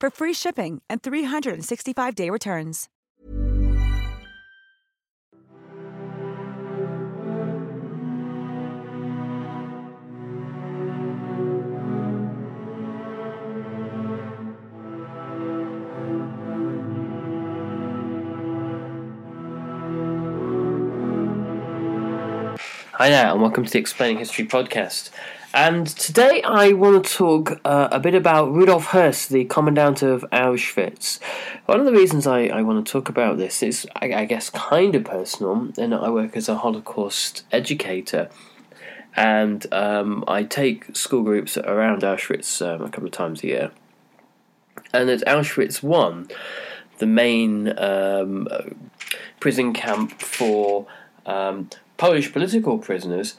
for free shipping and 365-day returns. Hi there, and welcome to the Explaining History Podcast. And today I want to talk a bit about Rudolf Höss, the Commandant of Auschwitz. One of the reasons I want to talk about this is, I guess, kind of personal, and I work as a Holocaust educator. And I take school groups around Auschwitz a couple of times a year. And at Auschwitz I, the main prison camp for Polish political prisoners,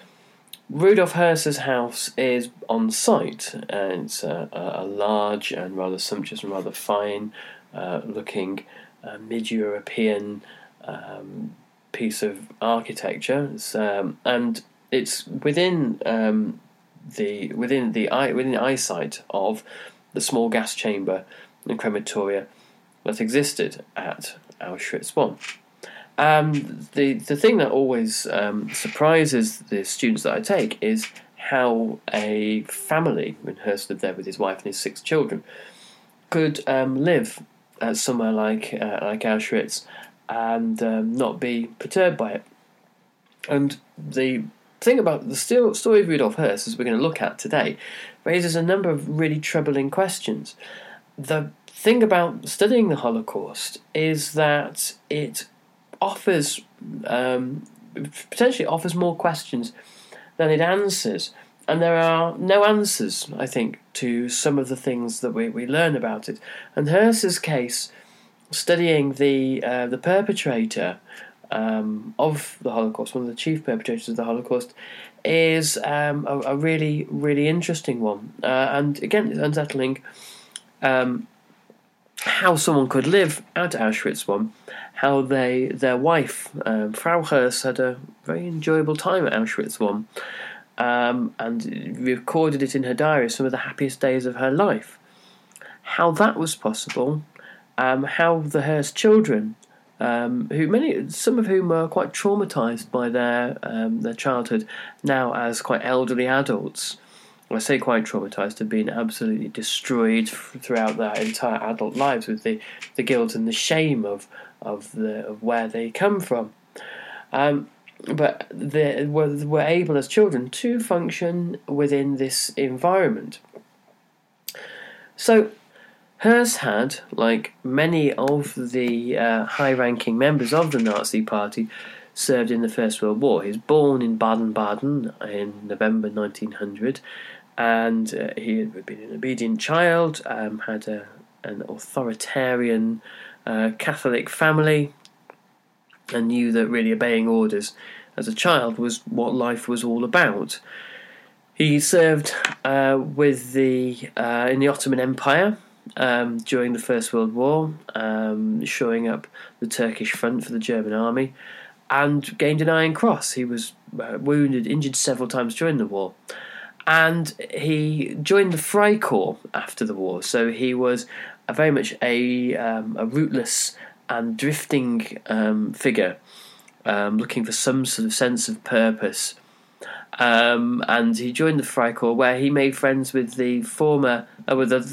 Rudolf Höss's house is on site, and it's a large and rather sumptuous and rather fine-looking mid-European piece of architecture. It's, and it's within eyesight of the small gas chamber and crematoria that existed at Auschwitz I. The thing that always surprises the students that I take is how a family, when Höss lived there with his wife and his 6 children, could live at somewhere like Auschwitz and not be perturbed by it. And the thing about the story of Rudolf Höss, as we're going to look at today, raises a number of really troubling questions. The thing about studying the Holocaust is that it offers potentially offers more questions than it answers, and there are no answers, I think, to some of the things that we learn about it. And Höss's case, studying the perpetrator of the Holocaust, one of the chief perpetrators of the Holocaust, is a really, really interesting one. And again, it's unsettling how someone could live at Auschwitz I, how their wife, Frau Höss, had a very enjoyable time at Auschwitz I, and recorded it in her diary, some of the happiest days of her life. How that was possible, how the Höss children, some of whom were quite traumatised by their childhood, now as quite elderly adults. I say quite traumatised, have been absolutely destroyed throughout their entire adult lives with the guilt and the shame of where they come from. But they were able as children to function within this environment. So Höss had, like many of the high-ranking members of the Nazi Party, served in the First World War. He was born in Baden-Baden in November 1900, and he had been an obedient child, had an authoritarian Catholic family, and knew that really obeying orders as a child was what life was all about. He served in the Ottoman Empire during the First World War, shoring up the Turkish front for the German army, and gained an Iron Cross. He was injured several times during the war. And he joined the Freikorps after the war, so he was very much a rootless and drifting figure, looking for some sort of sense of purpose. And he joined the Freikorps, where he made friends with the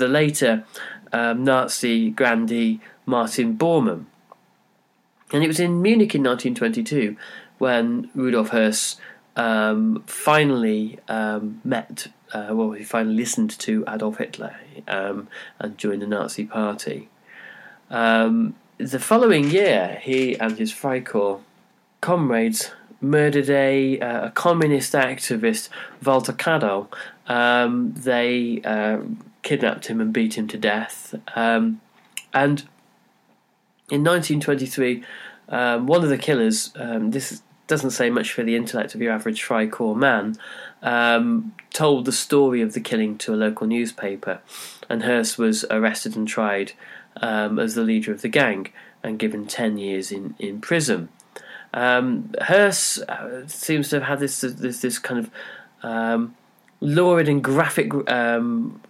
later Nazi grandee Martin Bormann. And it was in Munich in 1922 when Rudolf Höss finally listened to Adolf Hitler and joined the Nazi Party. The following year, he and his Freikorps comrades murdered a communist activist, Walter Kadow. They kidnapped him and beat him to death. And in 1923, one of the killers, this doesn't say much for the intellect of your average Freikorps man, told the story of the killing to a local newspaper, and Höss was arrested and tried as the leader of the gang and given 10 years in prison. Höss seems to have had this kind of lurid and graphic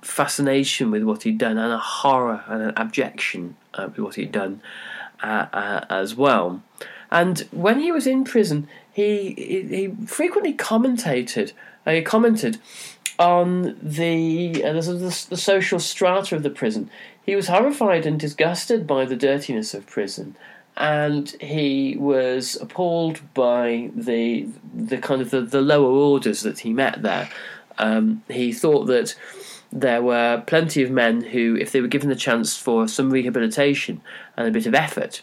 fascination with what he'd done, and a horror and an abjection with what he'd done as well. And when he was in prison, he frequently commentated. He commented on the social strata of the prison. He was horrified and disgusted by the dirtiness of prison, and he was appalled by the kind of the lower orders that he met there. He thought that there were plenty of men who, if they were given the chance for some rehabilitation and a bit of effort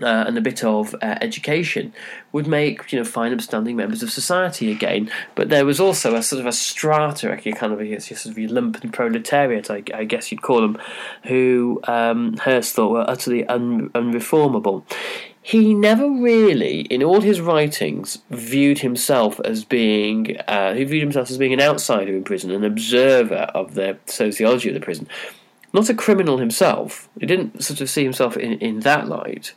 and a bit of education, would make fine, upstanding members of society again. But there was also a sort of a strata, your lumpen and proletariat, I guess you'd call them, who Höss thought were utterly unreformable. He never really, in all his writings, viewed himself as being an outsider in prison, an observer of the sociology of the prison, not a criminal himself. He didn't sort of see himself in that light.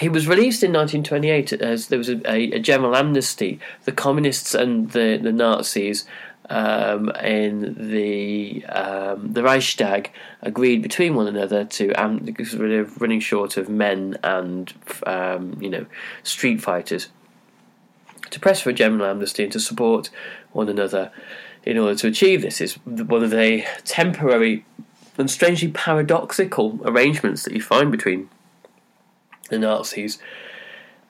He was released in 1928 as there was a general amnesty. The communists and the Nazis in the Reichstag agreed between one another to running short of men and street fighters, to press for a general amnesty and to support one another in order to achieve this. Is one of the temporary and strangely paradoxical arrangements that you find between the Nazis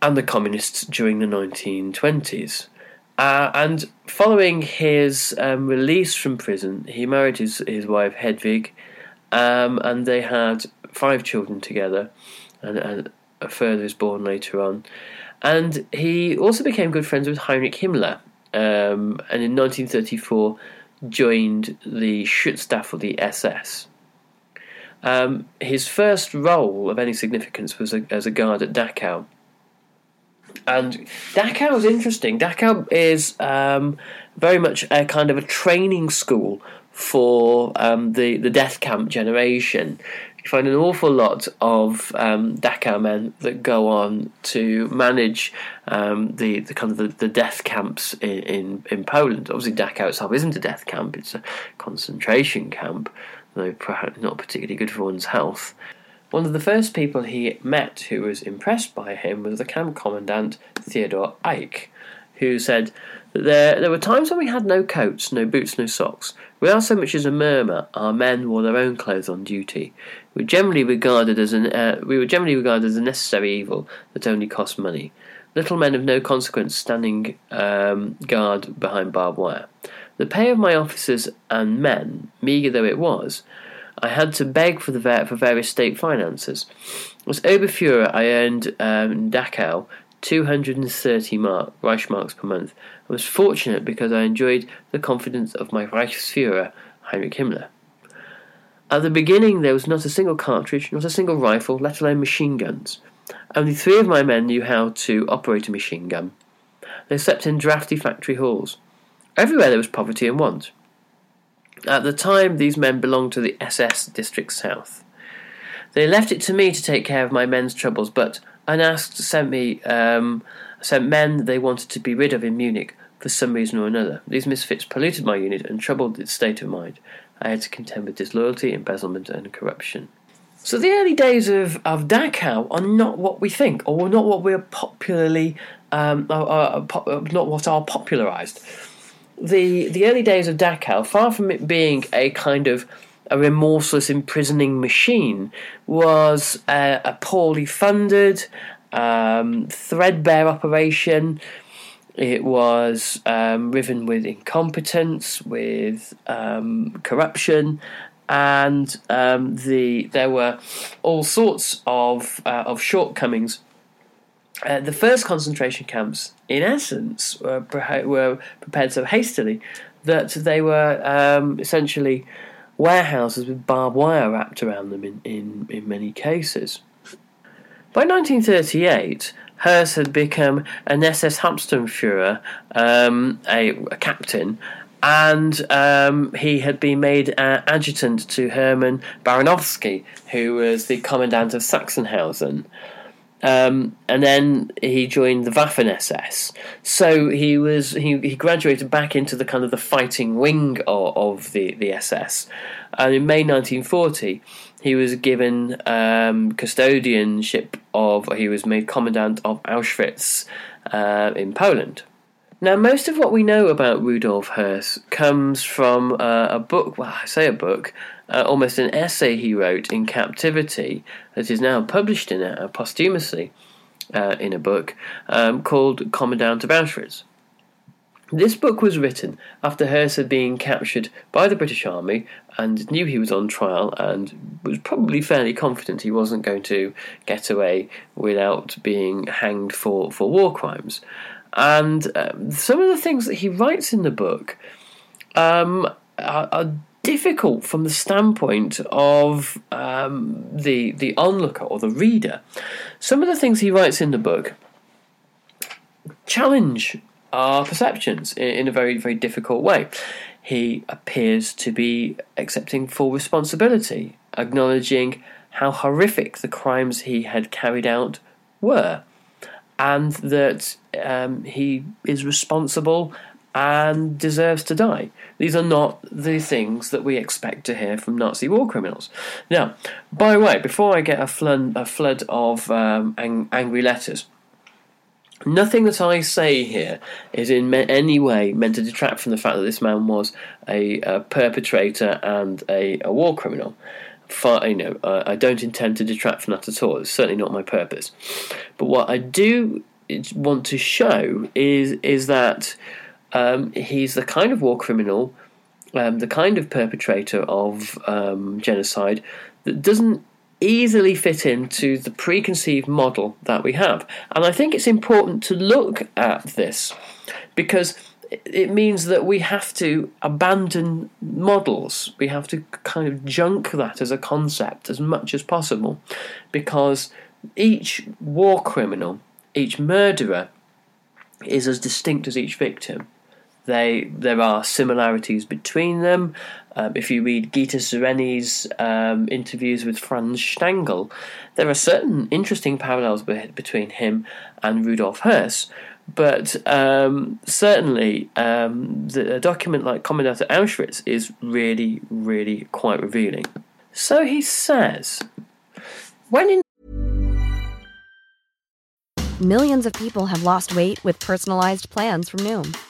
and the communists during the 1920s. And following his release from prison, he married his wife Hedwig, and they had 5 children together, and a further was born later on. And he also became good friends with Heinrich Himmler, and in 1934 joined the Schutzstaff, or the SS. His first role of any significance was as a guard at Dachau. And Dachau is interesting. Dachau is very much a kind of a training school for the death camp generation. You find an awful lot of Dachau men that go on to manage the death camps in Poland. Obviously, Dachau itself isn't a death camp; it's a concentration camp, though perhaps not particularly good for one's health. One of the first people he met who was impressed by him was the camp commandant, Theodor Eicke, who said that there were times when we had no coats, no boots, no socks. Without so much as a murmur, our men wore their own clothes on duty. We were generally regarded as a necessary evil that only cost money. Little men of no consequence standing guard behind barbed wire. The pay of my officers and men, meagre though it was, I had to beg for various state finances. As Oberfuhrer, I earned in Dachau 230 Reichsmarks per month. I was fortunate because I enjoyed the confidence of my Reichsfuhrer, Heinrich Himmler. At the beginning, there was not a single cartridge, not a single rifle, let alone machine guns. Only 3 of my men knew how to operate a machine gun. They slept in drafty factory halls. Everywhere there was poverty and want. At the time, these men belonged to the SS District South. They left it to me to take care of my men's troubles, but unasked sent men they wanted to be rid of in Munich for some reason or another. These misfits polluted my unit and troubled its state of mind. I had to contend with disloyalty, embezzlement and corruption. So the early days of Dachau are not what we think, or not what we're popularly, not what are popularised. The early days of Dachau, far from it being a kind of a remorseless imprisoning machine, was a poorly funded, threadbare operation. It was riven with incompetence, with corruption, and there were all sorts of shortcomings. The first concentration camps, in essence, were prepared so hastily that they were essentially warehouses with barbed wire wrapped around them in many cases. By 1938, Höss had become an SS Hauptsturmführer, a captain, and he had been made adjutant to Hermann Baranowski, who was the Commandant of Sachsenhausen. And then he joined the Waffen-SS. So he graduated back into the kind of the fighting wing of the SS. And in May 1940, he was given custodianship he was made Commandant of Auschwitz in Poland. Now, most of what we know about Rudolf Höss comes from a book, almost an essay he wrote in captivity that is now published in posthumously in a book called Commandant of Auschwitz. This book was written after Höss had been captured by the British Army and knew he was on trial and was probably fairly confident he wasn't going to get away without being hanged for war crimes. And some of the things that he writes in the book are difficult from the standpoint of the onlooker or the reader. Some of the things he writes in the book challenge our perceptions in a very, very difficult way. He appears to be accepting full responsibility, acknowledging how horrific the crimes he had carried out were, and that he is responsible and deserves to die. These are not the things that we expect to hear from Nazi war criminals. Now, by the way, before I get a flood of angry letters, nothing that I say here is in any way meant to detract from the fact that this man was a perpetrator and a war criminal. I don't intend to detract from that at all. It's certainly not my purpose. But what I do want to show is that he's the kind of war criminal, the kind of perpetrator of genocide that doesn't easily fit into the preconceived model that we have. And I think it's important to look at this because it means that we have to abandon models. We have to kind of junk that as a concept as much as possible, because each war criminal, each murderer, is as distinct as each victim. There are similarities between them. If you read Gita Sereni's interviews with Franz Stangl, there are certain interesting parallels between him and Rudolf Höss. But certainly a document like Commandant of Auschwitz is really, really quite revealing. So he says, Millions of people have lost weight with personalized plans from Noom.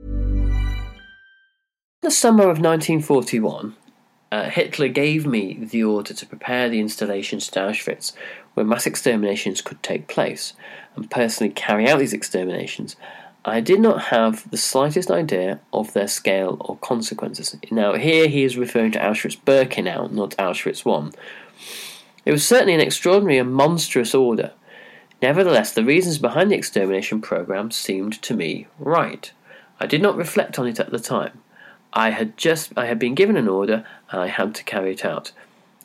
In the summer of 1941, Hitler gave me the order to prepare the installations to Auschwitz where mass exterminations could take place and personally carry out these exterminations. I did not have the slightest idea of their scale or consequences. Now, here he is referring to Auschwitz-Birkenau, not Auschwitz I. It was certainly an extraordinary and monstrous order. Nevertheless, the reasons behind the extermination programme seemed to me right. I did not reflect on it at the time. I had been given an order and I had to carry it out.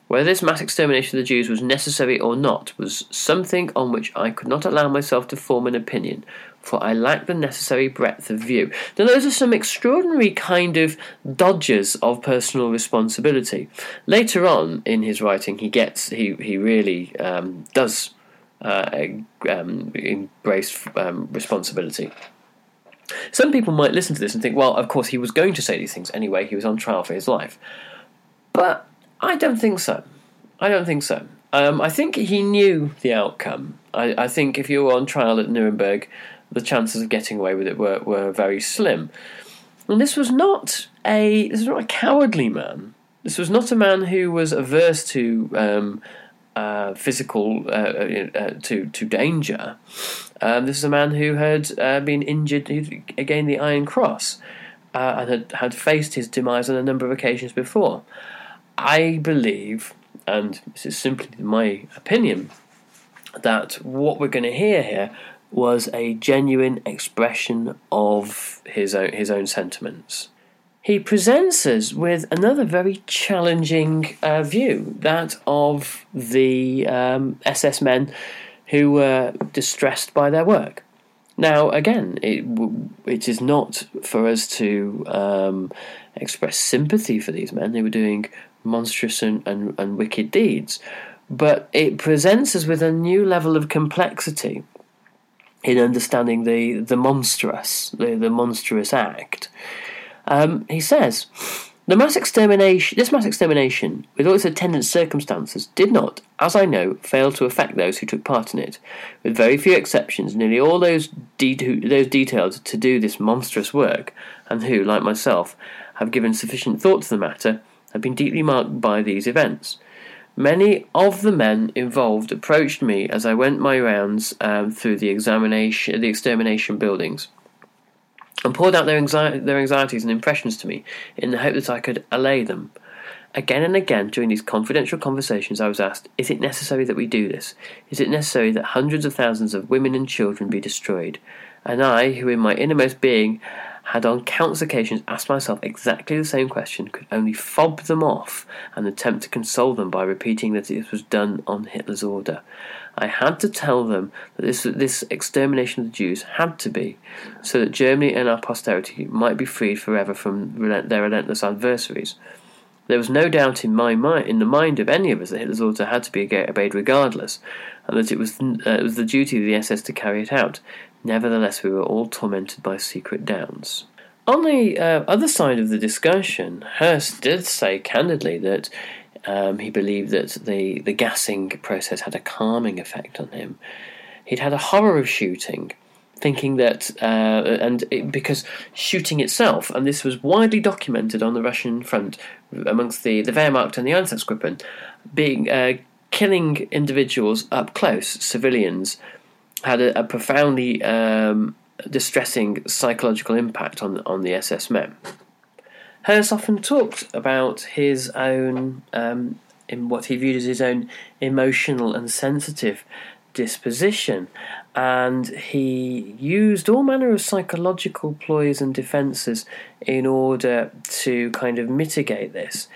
Whether this mass extermination of the Jews was necessary or not was something on which I could not allow myself to form an opinion, for I lacked the necessary breadth of view. Now, those are some extraordinary kind of dodges of personal responsibility. Later on in his writing, he really does embrace responsibility. Some people might listen to this and think, well, of course he was going to say these things anyway, he was on trial for his life. But I don't think so. I think he knew the outcome. I think if you were on trial at Nuremberg, the chances of getting away with it were very slim. And this was not a cowardly man. This was not a man who was averse to physical danger. This is a man who had been injured, who gained the Iron Cross, and had faced his demise on a number of occasions before. I believe, and this is simply my opinion, that what we're going to hear here was a genuine expression of his own sentiments. He presents us with another very challenging view, that of the SS men who were distressed by their work. Now, again, it is not for us to express sympathy for these men. They were doing monstrous and wicked deeds, but it presents us with a new level of complexity in understanding the monstrous act. He says, this mass extermination, with all its attendant circumstances, did not, as I know, fail to affect those who took part in it. With very few exceptions, nearly all those detailed to do this monstrous work, and who, like myself, have given sufficient thought to the matter, have been deeply marked by these events. Many of the men involved approached me as I went my rounds through the extermination buildings, and poured out their anxieties and impressions to me, in the hope that I could allay them. Again and again, during these confidential conversations, I was asked, is it necessary that we do this? Is it necessary that hundreds of thousands of women and children be destroyed? And I, who in my innermost being had on countless occasions asked myself exactly the same question, could only fob them off and attempt to console them by repeating that it was done on Hitler's order. I had to tell them that this extermination of the Jews had to be, so that Germany and our posterity might be freed forever from their relentless adversaries. There was no doubt in the mind of any of us that Hitler's order had to be obeyed regardless, and that it was the duty of the SS to carry it out. Nevertheless, we were all tormented by secret doubts. On the other side of the discussion, Hearst did say candidly that he believed that the gassing process had a calming effect on him. He'd had a horror of shooting, thinking that, because shooting itself, and this was widely documented on the Russian front amongst the Wehrmacht and the Einsatzgruppen, killing individuals up close, civilians, had a profoundly distressing psychological impact on the SS men. Hearst often talked about his own, in what he viewed as his own emotional and sensitive disposition, and he used all manner of psychological ploys and defences in order to kind of mitigate this.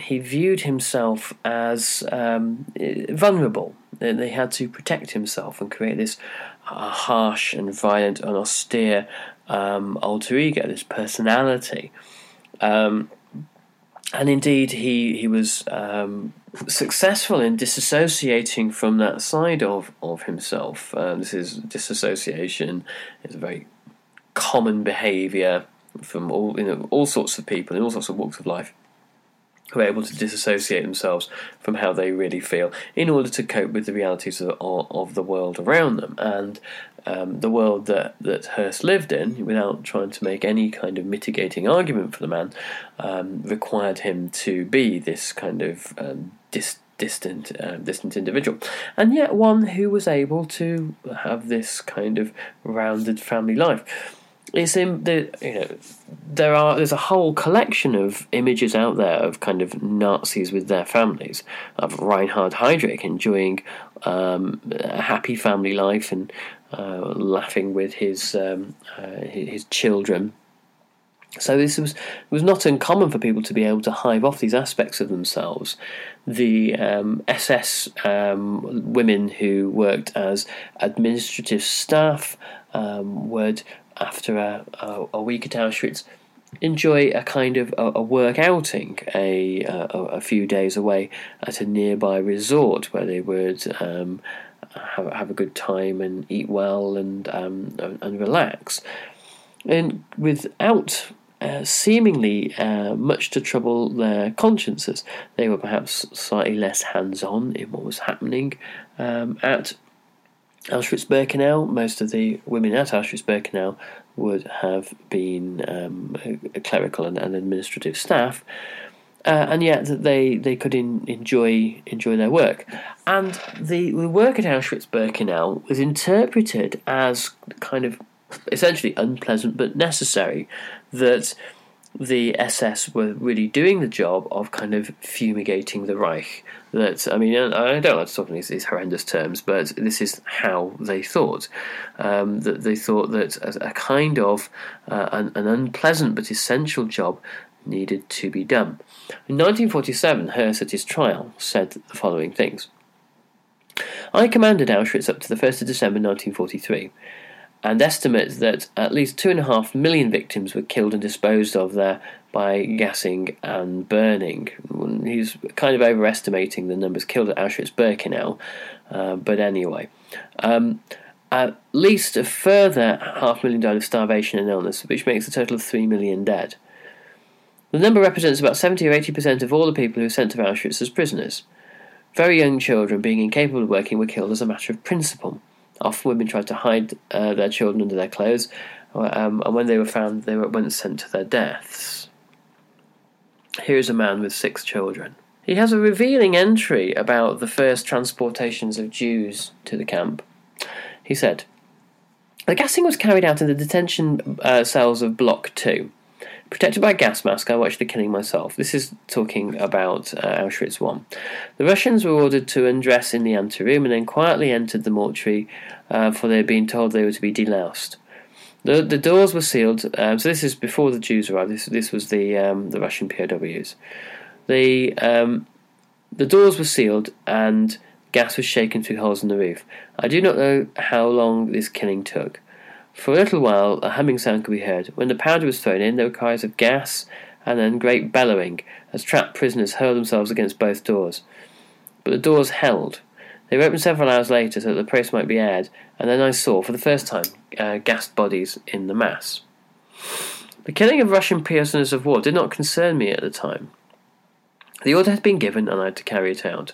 He viewed himself as vulnerable. They had to protect himself and create this harsh and violent and austere alter ego, this personality. And indeed, he was successful in disassociating from that side of himself. Disassociation is a very common behaviour from all sorts of people in all sorts of walks of life. who are able to disassociate themselves from how they really feel in order to cope with the realities of the world around them. And the world that Hearst lived in, without trying to make any kind of mitigating argument for the man, required him to be this kind of distant individual, and yet one who was able to have this kind of rounded family life. It's in the, you know, there's a whole collection of images out there of kind of Nazis with their families, of Reinhard Heydrich enjoying a happy family life and laughing with his children. So this was not uncommon for people to be able to hive off these aspects of themselves. The SS women who worked as administrative staff would, after a week at Auschwitz, enjoy a kind of a work outing, a few days away at a nearby resort where they would have a good time and eat well and relax. And without seemingly much to trouble their consciences, they were perhaps slightly less hands-on in what was happening at Auschwitz-Birkenau. Most of the women at Auschwitz-Birkenau would have been a clerical and administrative staff, and yet they could enjoy their work. And the work at Auschwitz-Birkenau was interpreted as kind of essentially unpleasant but necessary, that the SS were really doing the job of kind of fumigating the Reich. That, I mean, I don't like to talk in these horrendous terms, but this is how they thought. That they thought that a kind of an unpleasant but essential job needed to be done. In 1947, Hearst at his trial said the following things. I commanded Auschwitz up to the 1st of December 1943. And estimates that at least 2.5 million victims were killed and disposed of there by gassing and burning. He's kind of overestimating the numbers killed at Auschwitz-Birkenau, but anyway. At least a further 500,000 died of starvation and illness, which makes a total of 3 million dead. The number represents about 70 or 80% of all the people who were sent to Auschwitz as prisoners. Very young children, being incapable of working, were killed as a matter of principle. Often women tried to hide their children under their clothes, and when they were found, they were at once sent to their deaths. Here is a man with 6 children. He has a revealing entry about the first transportations of Jews to the camp. He said, the gassing was carried out in the detention cells of Block 2. Protected by a gas mask, I watched the killing myself. This is talking about Auschwitz I. The Russians were ordered to undress in the anteroom and then quietly entered the mortuary, for they had been told they were to be deloused. The doors were sealed, so this is before the Jews arrived. This was the Russian POWs. The doors were sealed and gas was shaken through holes in the roof. I do not know how long this killing took. For a little while, a humming sound could be heard. When the powder was thrown in, there were cries of gas and then great bellowing as trapped prisoners hurled themselves against both doors. But the doors held. They were opened several hours later so that the press might be aired, and then I saw, for the first time, gassed bodies in the mass. The killing of Russian prisoners of war did not concern me at the time. The order had been given, and I had to carry it out.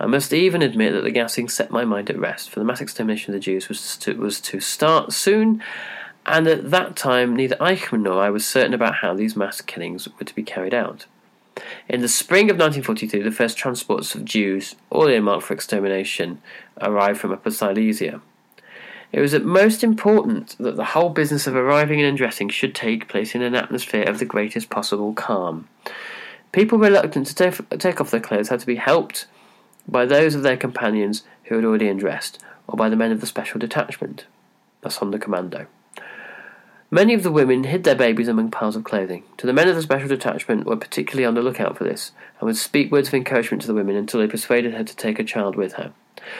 I must even admit that the gassing set my mind at rest, for the mass extermination of the Jews was to start soon, and at that time neither Eichmann nor I was certain about how these mass killings were to be carried out. In the spring of 1943, the first transports of Jews, all earmarked for extermination, arrived from Upper Silesia. It was at most important that the whole business of arriving and undressing should take place in an atmosphere of the greatest possible calm. People reluctant to take off their clothes had to be helped by those of their companions who had already undressed, or by the men of the special detachment, the Sonderkommando. Many of the women hid their babies among piles of clothing. To the men of the special detachment were particularly on the lookout for this, and would speak words of encouragement to the women until they persuaded her to take a child with her.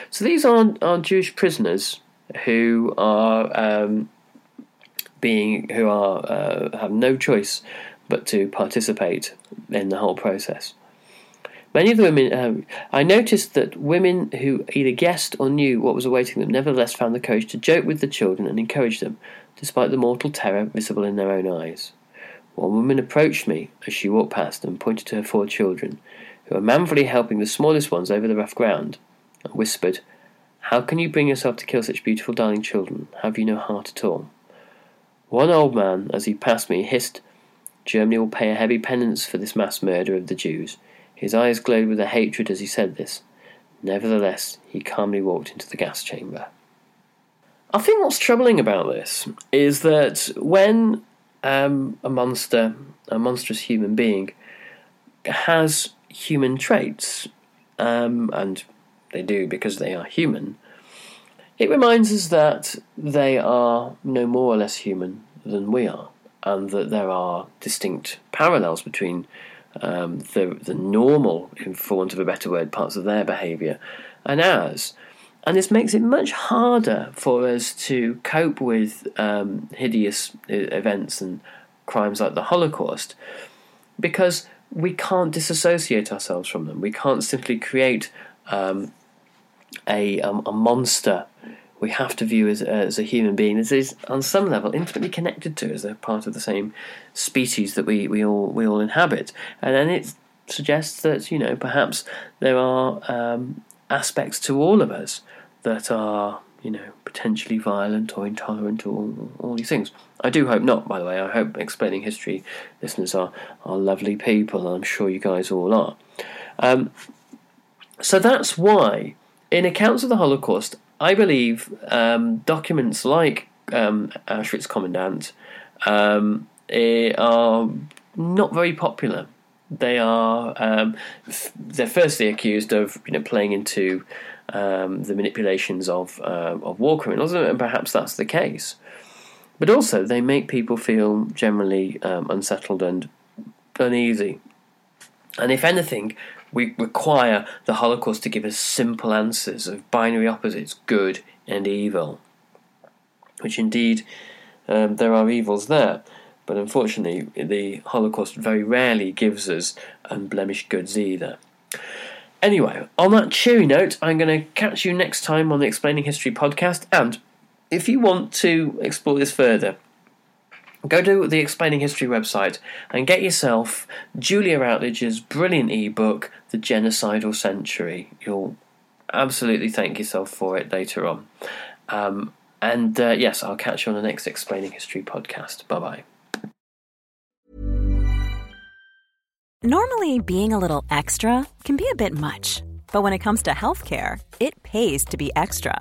So these are Jewish prisoners who are have no choice but to participate in the whole process. Many of the women, I noticed that women who either guessed or knew what was awaiting them nevertheless found the courage to joke with the children and encourage them, despite the mortal terror visible in their own eyes. One woman approached me as she walked past and pointed to her four children, who were manfully helping the smallest ones over the rough ground, and whispered, "How can you bring yourself to kill such beautiful darling children? Have you no heart at all?" One old man, as he passed me, hissed, "Germany will pay a heavy penance for this mass murder of the Jews." His eyes glowed with a hatred as he said this. Nevertheless, he calmly walked into the gas chamber. I think what's troubling about this is that when a monstrous human being, has human traits, and they do because they are human, it reminds us that they are no more or less human than we are, and that there are distinct parallels between the normal, for want of a better word, parts of their behaviour and ours. And this makes it much harder for us to cope with hideous events and crimes like the Holocaust, because we can't disassociate ourselves from them. We can't simply create a monster. We have to view as a human being that is, on some level, infinitely connected to us. They're part of the same species that we all inhabit. And then it suggests that, you know, perhaps there are aspects to all of us that are, you know, potentially violent or intolerant or all these things. I do hope not, by the way. I hope Explaining History listeners are lovely people, and I'm sure you guys all are. So that's why, in accounts of the Holocaust, I believe documents like Auschwitz Commandant are not very popular. They are they're firstly accused of, you know, playing into the manipulations of war criminals, and perhaps that's the case. But also they make people feel generally unsettled and uneasy. And if anything, we require the Holocaust to give us simple answers of binary opposites, good and evil. Which indeed, there are evils there. But unfortunately, the Holocaust very rarely gives us unblemished goods either. Anyway, on that cheery note, I'm going to catch you next time on the Explaining History podcast. And if you want to explore this further, go to the Explaining History website and get yourself Julia Routledge's brilliant ebook, The Genocidal Century. You'll absolutely thank yourself for it later on. Yes, I'll catch you on the next Explaining History podcast. Bye-bye. Normally, being a little extra can be a bit much, but when it comes to healthcare, it pays to be extra.